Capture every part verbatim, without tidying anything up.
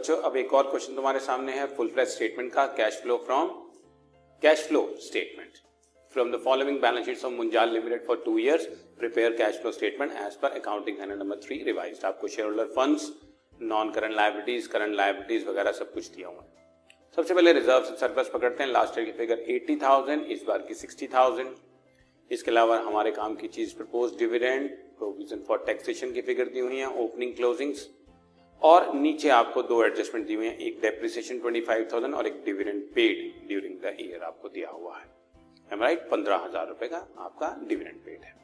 बच्चों अब एक और क्वेश्चन तुम्हारे सामने है फुल फ्लैश स्टेटमेंट का, cash flow from cash flow statement from the following balance sheets of Munjal limited for two years prepare cash flow statement as per accounting standard number three revised. आपको share holder funds, non current liabilities, current liabilities वगैरह सब कुछ दिया हुआ है। सबसे पहले reserve surplus पकड़ते हैं। लास्ट ईयर की फिगर अस्सी हज़ार, इस बार की साठ हज़ार। इसके अलावा हमारे काम की चीज propose dividend, provision for taxation की फिगर दी हुई है, ओपनिंग क्लोजिंग्स, और नीचे आपको दो एडजस्टमेंट दी हुई हैं, एक डेप्रिसिएशन पच्चीस हज़ार और एक dividend paid during the year आपको दिया हुआ है। एम राइट, पंद्रह हजार रुपए का आपका डिविडेंड पेड है।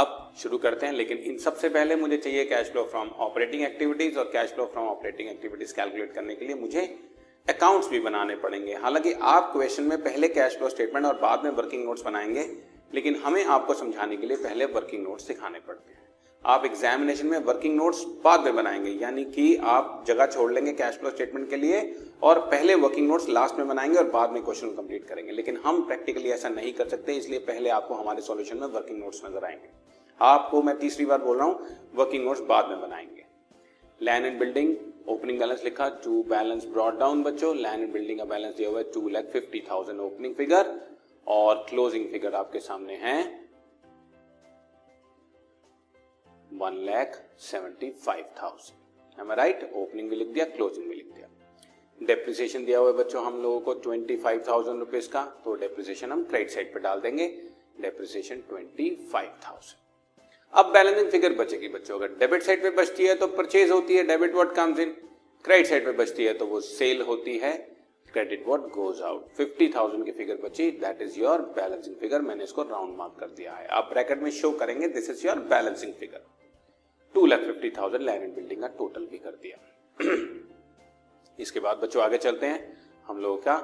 अब शुरू करते हैं, लेकिन इन सबसे पहले मुझे चाहिए cash flow from operating activities, और cash flow from operating activities calculate करने के लिए मुझे अकाउंट्स भी बनाने पड़ेंगे। हालांकि आप क्वेश्चन में पहले कैश फ्लो स्टेटमेंट और बाद में वर्किंग नोट्स बनाएंगे, लेकिन हमें आपको समझाने के लिए पहले वर्किंग नोट्स दिखाने पड़ते हैं। आप एग्जामिनेशन में वर्किंग नोट्स बाद में बनाएंगे, यानी कि आप जगह छोड़ लेंगे कैश फ्लो स्टेटमेंट के लिए और पहले वर्किंग नोट्स लास्ट में बनाएंगे और बाद में क्वेश्चन कंप्लीट करेंगे। लेकिन हम प्रैक्टिकली ऐसा नहीं कर सकते, इसलिए पहले आपको हमारे सॉल्यूशन में वर्किंग नोट्स नजर आएंगे। आपको मैं तीसरी बार बोल रहा हूँ, वर्किंग नोट्स बाद में बनाएंगे। Land and building opening balance लिखा, टू बैलेंस ब्रॉट डाउन बच्चों। लैंड एंड बिल्डिंग का बैलेंस दिया हुआ है two lakh fifty thousand opening figure, और क्लोजिंग फिगर आपके सामने है one lakh seventy five thousand. Am I right, opening भी लिख दिया, क्लोजिंग भी लिख दिया। डेप्रिसिएशन दिया हुआ है बच्चों हम लोगों को ट्वेंटी फाइव थाउजेंड रुपीज का, तो डेप्रिसिएशन हम क्रेडिट साइड पे डाल देंगे, डेप्रिसिएशन ट्वेंटी फाइव थाउजेंड। अब बैलेंसिंग फिगर बचेगी बच्चों, अगर डेबिट साइड पे बचती है तो परचेज होती है, debit what comes in. Credit side पे बचती है तो वो सेल होती है, क्रेडिट व्हाट गोज आउट। पचास हज़ार की फिगर बची, that is your balancing figure. मैंने इसको राउंड मार्क कर दिया है, आप ब्रैकेट में शो करेंगे this is your balancing figure. Two lakh fifty thousand land and building का टोटल भी कर दिया। इसके बाद बच्चों आगे चलते हैं, हम लोगों का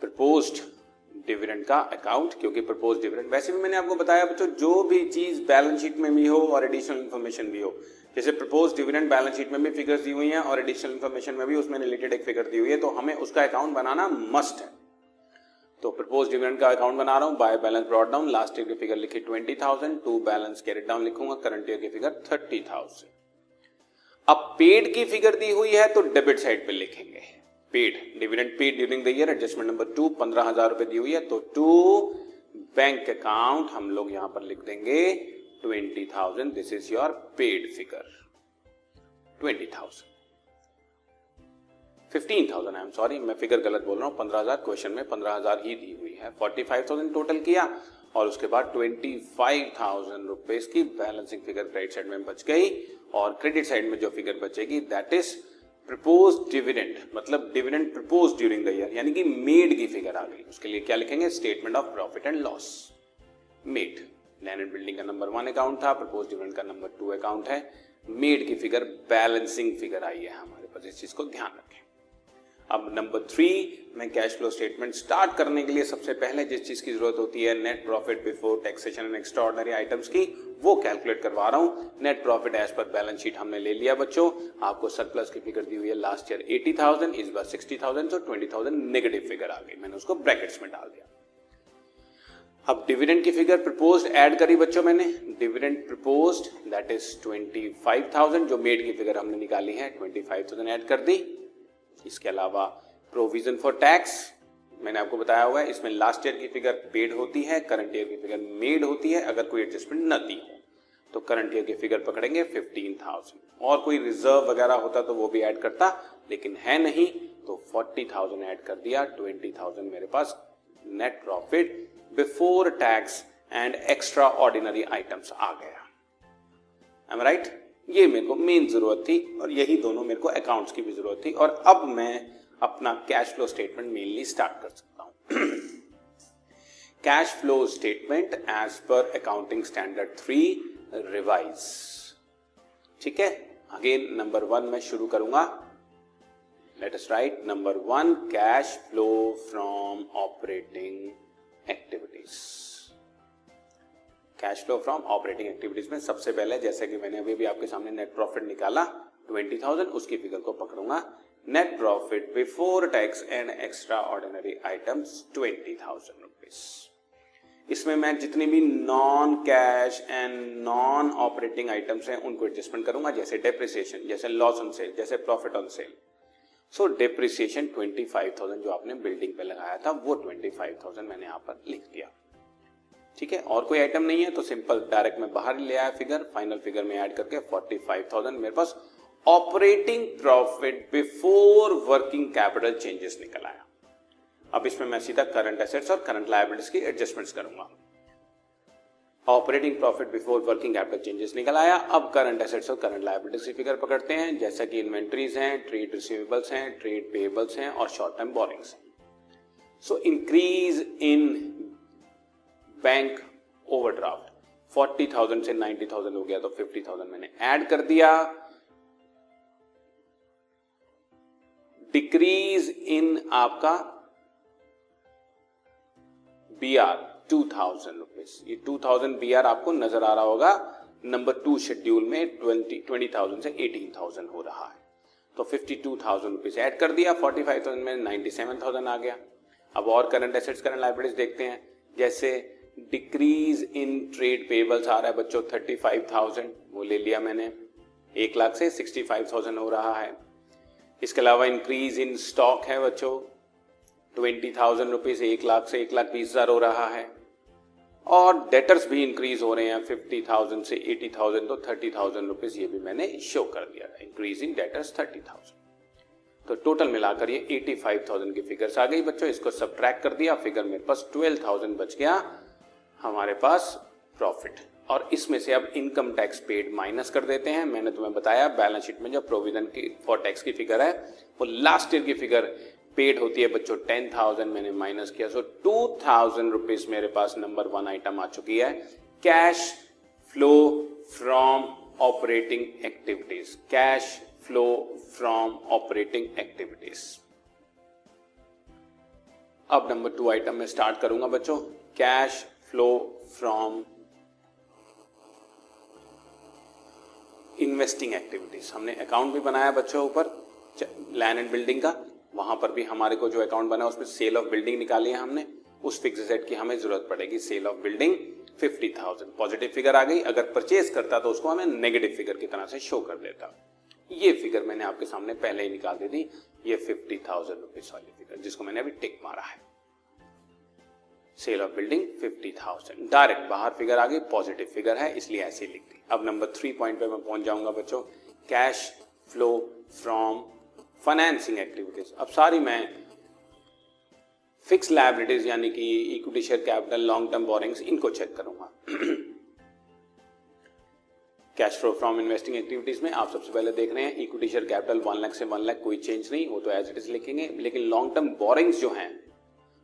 प्रपोज्ड डिविडेंड का अकाउंट, क्योंकि प्रपोज डिविडेंड वैसे भी मैंने आपको बताया बच्चों जो भी चीज बैलेंस शीट में भी हो और एडिशनल इन्फॉर्मेशन भी हो, जैसे प्रपोज डिविडेंड बैलेंस शीट में भी फिगर्स दी हुई हैं और एडिशनल इन्फॉर्मेशन में भी उसमें रिलेटेड एक फिगर दी हुई है, तो हमें उसका अकाउंट बनाना मस्ट है। तो प्रपोज डिविडेंड का अकाउंट बना रहा हूँ, by balance brought down, last year की फिगर लिखी twenty thousand, to balance carried down लिखूंगा, करंट ईयर की फिगर थर्टी थाउजेंड। अब पेड की फिगर दी हुई है तो डेबिट साइड पर लिखेंगे paid, dividend paid during the year, adjustment number two पंद्रह हजार रुपए दी हुई है, तो टू बैंक अकाउंट हम लोग यहां पर लिख देंगे twenty thousand, this is your paid figure twenty thousand fifteen thousand I am sorry मैं फिगर गलत बोल रहा हूं, पंद्रह हजार क्वेश्चन में पंद्रह हजार ही दी हुई है। फोर्टी फाइव थाउजेंड टोटल किया और उसके बाद ट्वेंटी फाइव थाउजेंड रुपीज की बैलेंसिंग फिगर क्रेडिट साइड में बच गई, और क्रेडिट साइड में जो फिगर बचेगी दैट इज प्रपोज डिविडेंड, मतलब dividend propose during the year, यानी कि मेड की फिगर आ गई। उसके लिए क्या लिखेंगे, statement of profit and loss made. Land and building का नंबर वन अकाउंट था, प्रपोज डिविडेंड का नंबर टू अकाउंट है, मेड की फिगर बैलेंसिंग फिगर आई है हमारे पास, इस चीज को ध्यान रखें। अब नंबर थ्री में कैश फ्लो स्टेटमेंट स्टार्ट करने के लिए सबसे पहले जिस चीज की जरूरत होती है, net profit before taxation and extraordinary items की, वो कैलकुलेट करवा रहा हूं। Net profit as per balance sheet हमने ले लिया बच्चों, आपको सरप्लस की फिगर दी हुई है लास्ट ईयर अस्सी हज़ार, इस बार साठ हज़ार, तो बीस हज़ार नेगेटिव फिगर आ गई, मैंने उसको ब्रैकेट्स में डाल दिया। अब डिविडेंड की फिगर प्रपोज्ड ऐड करी बच्चों, मैंने डिविडेंड प्रपोज्ड दैट इज पच्चीस हज़ार, जो मेड की फिगर हमने निकाली है पच्चीस हज़ार ऐड कर दी। इसके अलावा प्रोविजन फॉर टैक्स मैंने आपको बताया हुआ है, इसमें लास्ट ईयर की फिगर पेड होती है, करंट ईयर की फिगर मेड होती है, अगर कोई एडजस्टमेंट न दी हो तो करंट ईयर की फिगर पकड़ेंगे पंद्रह हज़ार, और कोई रिजर्व वगैरह होता तो वो भी ऐड करता, लेकिन है नहीं तो चालीस हज़ार ऐड कर दिया। बीस हज़ार मेरे पास net profit before tax and extra ordinary items आ गया। आई एम राइट, ये मेरे को मेन जरूरत थी और यही दोनों मेरे को अकाउंट्स की भी जरूरत थी, और अब मैं अपना cash flow statement mainly start कर सकता हूं। Cash flow statement as per accounting standard three revise, ठीक है। अगेन नंबर वन में शुरू करूंगा, let us write number one, cash flow from operating activities. Cash flow from operating activities में सबसे पहले, जैसे कि मैंने अभी भी आपके सामने नेट प्रॉफिट निकाला बीस हज़ार, उसकी फिगर को पकड़ूंगा, net profit before tax and extra ordinary items twenty thousand rupees. इसमें मैं जितनी भी non cash and non operating items हैं उनको एडजस्टमेंट करूंगा, जैसे डेप्रिसिएशन, जैसे लॉस ऑन सेल, जैसे profit on sale. So depreciation पच्चीस हज़ार जो आपने बिल्डिंग पे लगाया था वो पच्चीस हज़ार मैंने यहाँ पर लिख दिया, ठीक है। और कोई आइटम नहीं है तो सिंपल डायरेक्ट में बाहर ले आया फिगर, फाइनल फिगर में ऐड करके पैंतालीस हज़ार मेरे पास operating profit before working capital changes निकल आया। अब इसमें मैं सीधा करंट एसेट्स और करंट लायबिलिटीज की एडजस्टमेंट्स करूंगा। Operating profit before working capital changes निकल आया। अब करंट एसेट्स और करंट लायबिलिटीज की फिगर पकड़ते हैं, जैसा कि इन्वेंटरीज हैं, ट्रेड रिसीवेबल्स हैं, ट्रेड पेएबल्स हैं और शॉर्ट टर्म बोरिंग्स हैं। So increase in bank overdraft चालीस हज़ार से नब्बे हज़ार हो गया तो पचास हज़ार मैंने ऐड कर दिया। डिक्रीज इन आपका बीआर दो हज़ार रुपीस, ये दो हज़ार बीआर आपको नजर आ रहा होगा नंबर टू शेड्यूल में बीस हज़ार से अठारह हज़ार हो रहा है तो बावन हज़ार रुपीस ऐड कर दिया। पैंतालीस हज़ार में सत्तानवे हज़ार आ गया। अब और करंट एसेट्स करंट लायबिलिटीज देखते हैं, जैसे डिक्रीज इन ट्रेड पेबल्स आ रहा है बच्चों पैंतीस हज़ार, वो ले लिया मैंने, एक लाख से पैंसठ हज़ार हो रहा है। इसके अलावा इंक्रीज इन स्टॉक है बच्चों ट्वेंटी थाउजेंड रुपीज, एक लाख से एक लाख बीस हजार हो रहा है। और डेटर्स भी इंक्रीज हो रहे हैं फिफ्टी थाउजेंड से एटी थाउजेंड तो थर्टी थाउजेंड रुपीज ये भी मैंने शो कर दिया, increase in debtors thirty thousand तो टोटल मिलाकर ये एटी फाइव थाउजेंड की फिगर्स आ गई बच्चों। इसको सब्ट्रैक्ट कर दिया, फिगर मेरे पास ट्वेल्व थाउजेंड बच गया हमारे पास प्रॉफिट। और इसमें से अब इनकम टैक्स पेड माइनस कर देते हैं। मैंने तुम्हें बताया बैलेंस शीट में जो प्रोविजन की फॉर टैक्स की फिगर है वो लास्ट ईयर की फिगर पेड होती है बच्चों दस हज़ार मैंने माइनस किया। सो दो हज़ार रुपीस मेरे पास नंबर वन आइटम आ चुकी है, cash flow from operating activities, cash flow from operating activities. अब नंबर टू आइटम में स्टार्ट करूंगा बच्चों, cash flow from investing activities. हमने अकाउंट भी बनाया बच्चों ऊपर लैंड एंड बिल्डिंग का, वहां पर भी हमारे को जो अकाउंट बना उसमें सेल ऑफ बिल्डिंग निकाली है हमने, उस फिक्स एसेट की हमें जरूरत पड़ेगी। सेल ऑफ बिल्डिंग पचास हज़ार पॉजिटिव फिगर आ गई, अगर परचेज करता तो उसको हमें नेगेटिव फिगर की तरह से शो कर देता। ये फिगर मैंने आपके सामने पहले ही निकाल दी थी, ये पचास हज़ार रुपीस वाली फिगर जिसको मैंने अभी टिक मारा है। सेल ऑफ बिल्डिंग पचास हज़ार डायरेक्ट बाहर फिगर आ गई, पॉजिटिव फिगर है इसलिए ऐसे लिख दी। अब नंबर थ्री पॉइंट पे मैं पहुंच जाऊंगा बच्चों, cash flow from financing activities. अब सारी मैं फिक्स लायबिलिटीज यानी कि equity share capital, long term borrowings, इनको चेक करूंगा। Cash flow from investing activities में आप सबसे पहले देख रहे हैं equity share capital one lakh से वन लाख कोई चेंज नहीं, वो तो एज इट इज लिखेंगे। लेकिन लॉन्ग टर्म बोरिंग्स जो हैं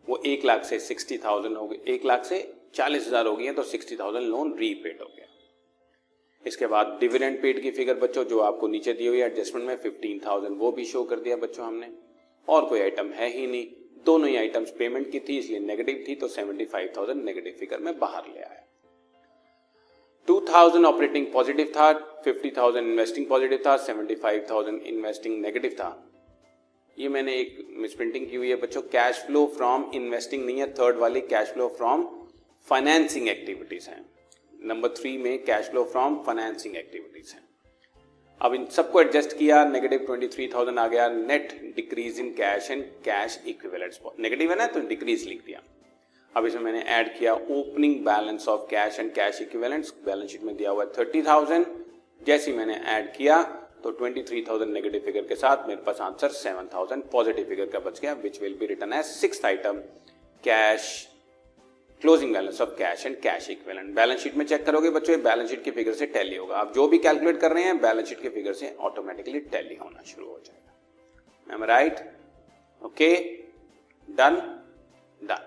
वो एक लाख से सिक्सटी थाउजेंड हो गई, एक लाख से चालीस हजार हो गई है तो सिक्सटी थाउजेंड लोन रीपेड हो गया। इसके बाद डिविडेंड पेड की फिगर बच्चों जो आपको नीचे दी हुई है एडजस्टमेंट में पंद्रह हज़ार वो भी शो कर दिया बच्चों हमने। और कोई आइटम है ही नहीं, दोनों ही आइटम्स पेमेंट की थी इसलिए नेगेटिव थी तो पचहत्तर हज़ार नेगेटिव फिगर में बाहर ले आया। दो हज़ार ऑपरेटिंग पॉजिटिव था, पचास हज़ार इन्वेस्टिंग पॉजिटिव था, पचहत्तर हज़ार इन्वेस्टिंग नेगेटिव था। ये मैंने एक मिसप्रिंटिंग की हुई है बच्चों, कैश फ्लो फ्रॉम इन्वेस्टिंग नहीं है, थर्ड वाली cash flow from financing activities है। नंबर थ्री में cash flow from financing activities है। अब इन सबको एडजस्ट किया, नेगेटिव तेईस हज़ार आ गया, net decrease in cash and cash equivalents, negative है ना तो डिक्रीज लिख दिया। अब इसमें मैंने ऐड किया opening balance of cash and cash equivalents, balance sheet में दिया हुआ है तीस हज़ार, जैसे मैंने ऐड किया तो तेईस हज़ार नेगेटिव फिगर के साथ मेरे पास आंसर सात हज़ार पॉजिटिव फिगर का बच गया, which will be written as sixth item, cash closing balance of cash and cash equivalent. Balance sheet में चेक करोगे बच्चों बैलेंस शीट की फिगर से टैली होगा, आप जो भी कैलकुलेट कर रहे हैं बैलेंस शीट की फिगर से ऑटोमेटिकली टैली होना शुरू हो जाएगा। Am I right? Okay, done done.